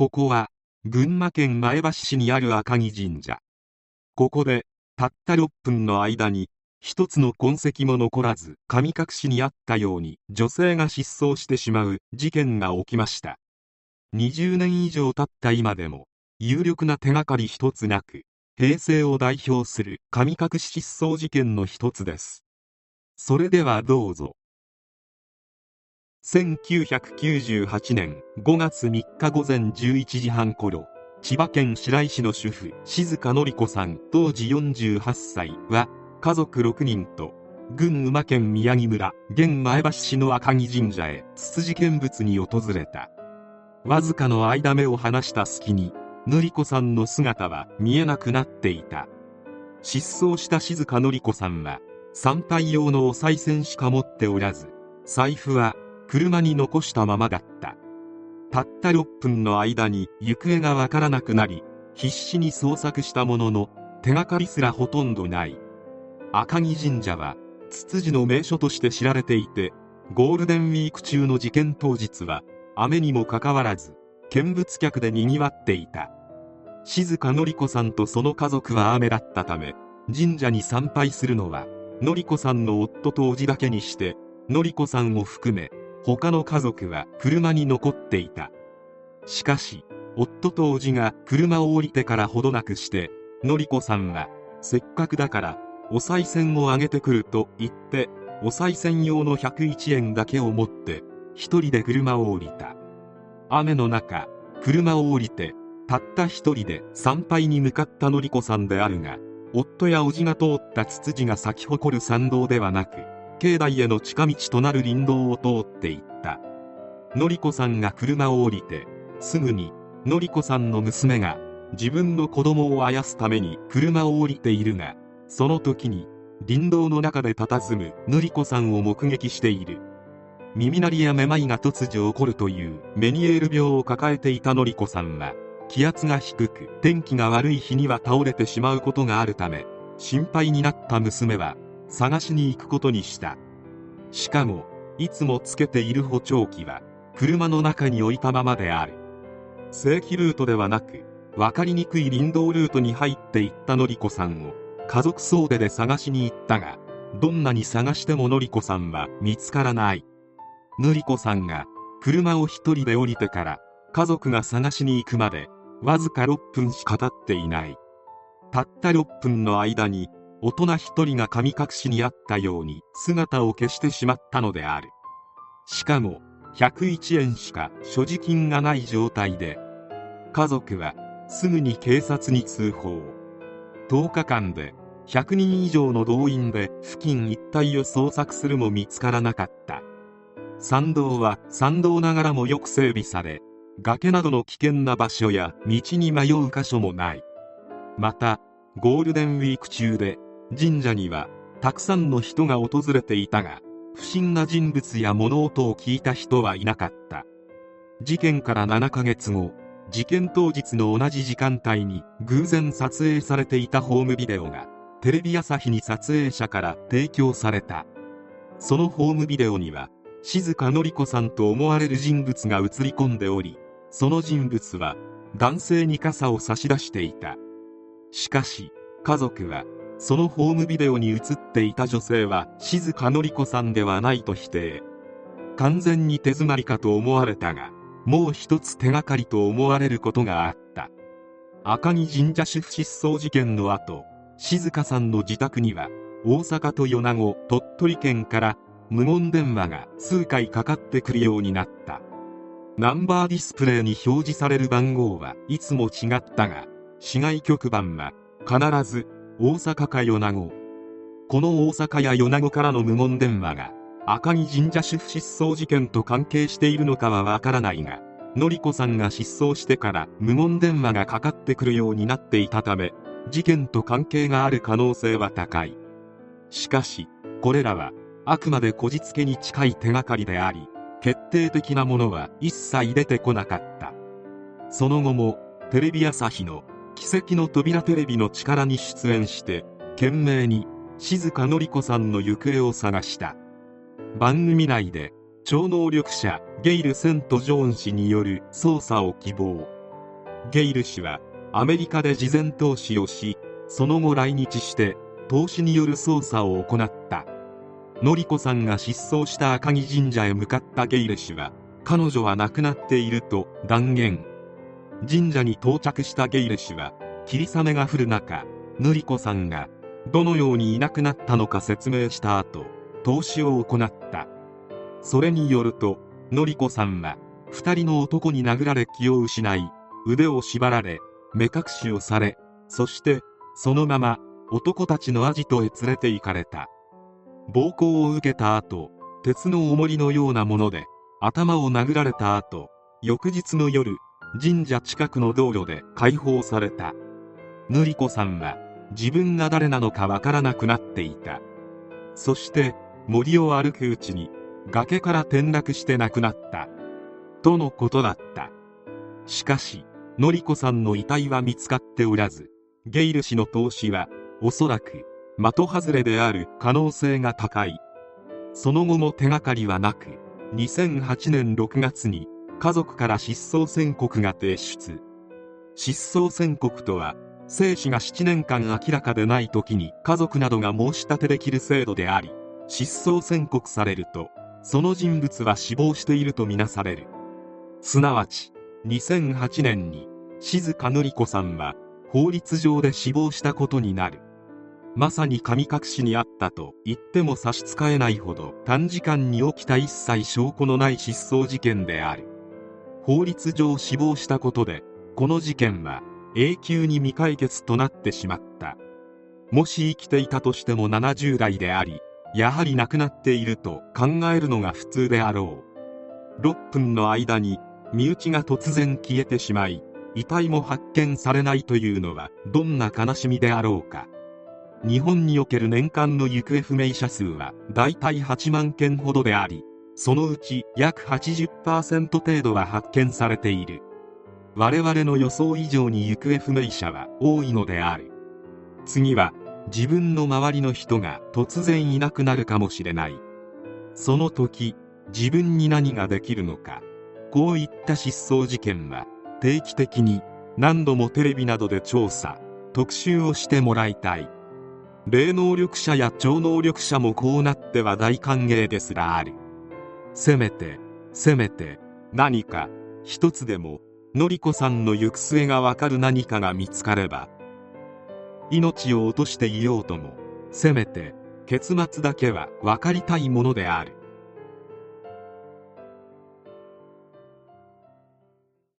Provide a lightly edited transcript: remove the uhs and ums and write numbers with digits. ここは群馬県前橋市にある赤城神社。ここでたった6分の間に一つの痕跡も残らず、神隠しにあったように女性が失踪してしまう事件が起きました。20年以上経った今でも有力な手がかり一つなく、平成を代表する神隠し失踪事件の一つです。それではどうぞ。1998年5月3日午前11時半頃、千葉県白井市の主婦、静香典子さん当時48歳は、家族6人と群馬県宮城村現前橋市の赤城神社へツツジ見物に訪れた。わずかの間目を離した隙に典子さんの姿は見えなくなっていた。失踪した静香典子さんは参拝用のお賽銭しか持っておらず、財布は車に残したままだった。たった6分の間に行方がわからなくなり、必死に捜索したものの手がかりすらほとんどない。赤城神社はツツジの名所として知られていて、ゴールデンウィーク中の事件当日は雨にもかかわらず見物客でにぎわっていた。静香典子さんとその家族は雨だったため、神社に参拝するのは典子さんの夫と叔父だけにして、典子さんを含め他の家族は車に残っていた。しかし夫と叔父が車を降りてからほどなくして、典子さんはせっかくだからお賽銭をあげてくると言って、お賽銭用の101円だけを持って一人で車を降りた。雨の中車を降りてたった一人で参拝に向かった典子さんであるが、夫や叔父が通ったツツジが咲き誇る参道ではなく、境内への近道となる林道を通っていった。典子さんが車を降りてすぐに、典子さんの娘が自分の子供をあやすために車を降りているが、その時に林道の中で佇む典子さんを目撃している。耳鳴りやめまいが突如起こるというメニエール病を抱えていた典子さんは、気圧が低く天気が悪い日には倒れてしまうことがあるため、心配になった娘は探しに行くことにした。しかもいつもつけている補聴器は車の中に置いたままである。正規ルートではなく、分かりにくい林道ルートに入っていった典子さんを家族総出で探しに行ったが、どんなに探しても典子さんは見つからない。典子さんが車を一人で降りてから家族が探しに行くまでわずか6分しか経っていない。たった6分の間に大人一人が神隠しにあったように姿を消してしまったのである。しかも101円しか所持金がない状態で、家族はすぐに警察に通報。10日間で100人以上の動員で付近一帯を捜索するも見つからなかった。参道は参道ながらもよく整備され、崖などの危険な場所や道に迷う箇所もない。またゴールデンウィーク中で神社にはたくさんの人が訪れていたが、不審な人物や物音を聞いた人はいなかった。事件から7ヶ月後、事件当日の同じ時間帯に偶然撮影されていたホームビデオがテレビ朝日に撮影者から提供された。そのホームビデオには静香典子さんと思われる人物が映り込んでおり、その人物は男性に傘を差し出していた。しかし家族はそのホームビデオに映っていた女性は静香典子さんではないと否定。完全に手詰まりかと思われたが、もう一つ手がかりと思われることがあった。赤城神社主婦失踪事件の後、静香さんの自宅には大阪と米子、鳥取県から無言電話が数回かかってくるようになった。ナンバーディスプレイに表示される番号はいつも違ったが、市外局番は必ず大阪か米子。この大阪や米子からの無言電話が赤城神社主婦失踪事件と関係しているのかはわからないが、典子さんが失踪してから無言電話がかかってくるようになっていたため、事件と関係がある可能性は高い。しかしこれらはあくまでこじつけに近い手がかりであり、決定的なものは一切出てこなかった。その後もテレビ朝日の奇跡の扉テレビの力に出演して懸命に静香典子さんの行方を探した。番組内で超能力者ゲイル・セント・ジョーン氏による捜査を希望。ゲイル氏はアメリカで事前投資をし、その後来日して投資による捜査を行った。典子さんが失踪した赤城神社へ向かったゲイル氏は、彼女は亡くなっていると断言。神社に到着したゲイル氏は、霧雨が降る中、典子さんがどのようにいなくなったのか説明した後、投資を行った。それによると、典子さんは2人の男に殴られ気を失い、腕を縛られ目隠しをされ、そしてそのまま男たちのアジトへ連れて行かれた。暴行を受けた後、鉄の重りのようなもので頭を殴られた後、翌日の夜、神社近くの道路で解放された。典子さんは自分が誰なのかわからなくなっていた。そして森を歩くうちに崖から転落して亡くなったとのことだった。しかし典子さんの遺体は見つかっておらず、ゲイル氏の投資はおそらく的外れである可能性が高い。その後も手がかりはなく、2008年6月に家族から失踪宣告が提出。失踪宣告とは、生死が7年間明らかでない時に家族などが申し立てできる制度であり、失踪宣告されるとその人物は死亡しているとみなされる。すなわち2008年に静香典子さんは法律上で死亡したことになる。まさに神隠しにあったと言っても差し支えないほど短時間に起きた一切証拠のない失踪事件である。法律上死亡したことで、この事件は永久に未解決となってしまった。もし生きていたとしても70代であり、やはり亡くなっていると考えるのが普通であろう。6分の間に身内が突然消えてしまい、遺体も発見されないというのはどんな悲しみであろうか。日本における年間の行方不明者数はだいたい8万件ほどであり、そのうち約 80% 程度は発見されている。我々の予想以上に行方不明者は多いのである。次は自分の周りの人が突然いなくなるかもしれない。その時自分に何ができるのか。こういった失踪事件は定期的に何度もテレビなどで調査特集をしてもらいたい。霊能力者や超能力者もこうなっては大歓迎ですらある。せめて何か一つでも典子さんの行く末がわかる何かが見つかれば、命を落としていようとも、せめて結末だけは分かりたいものである。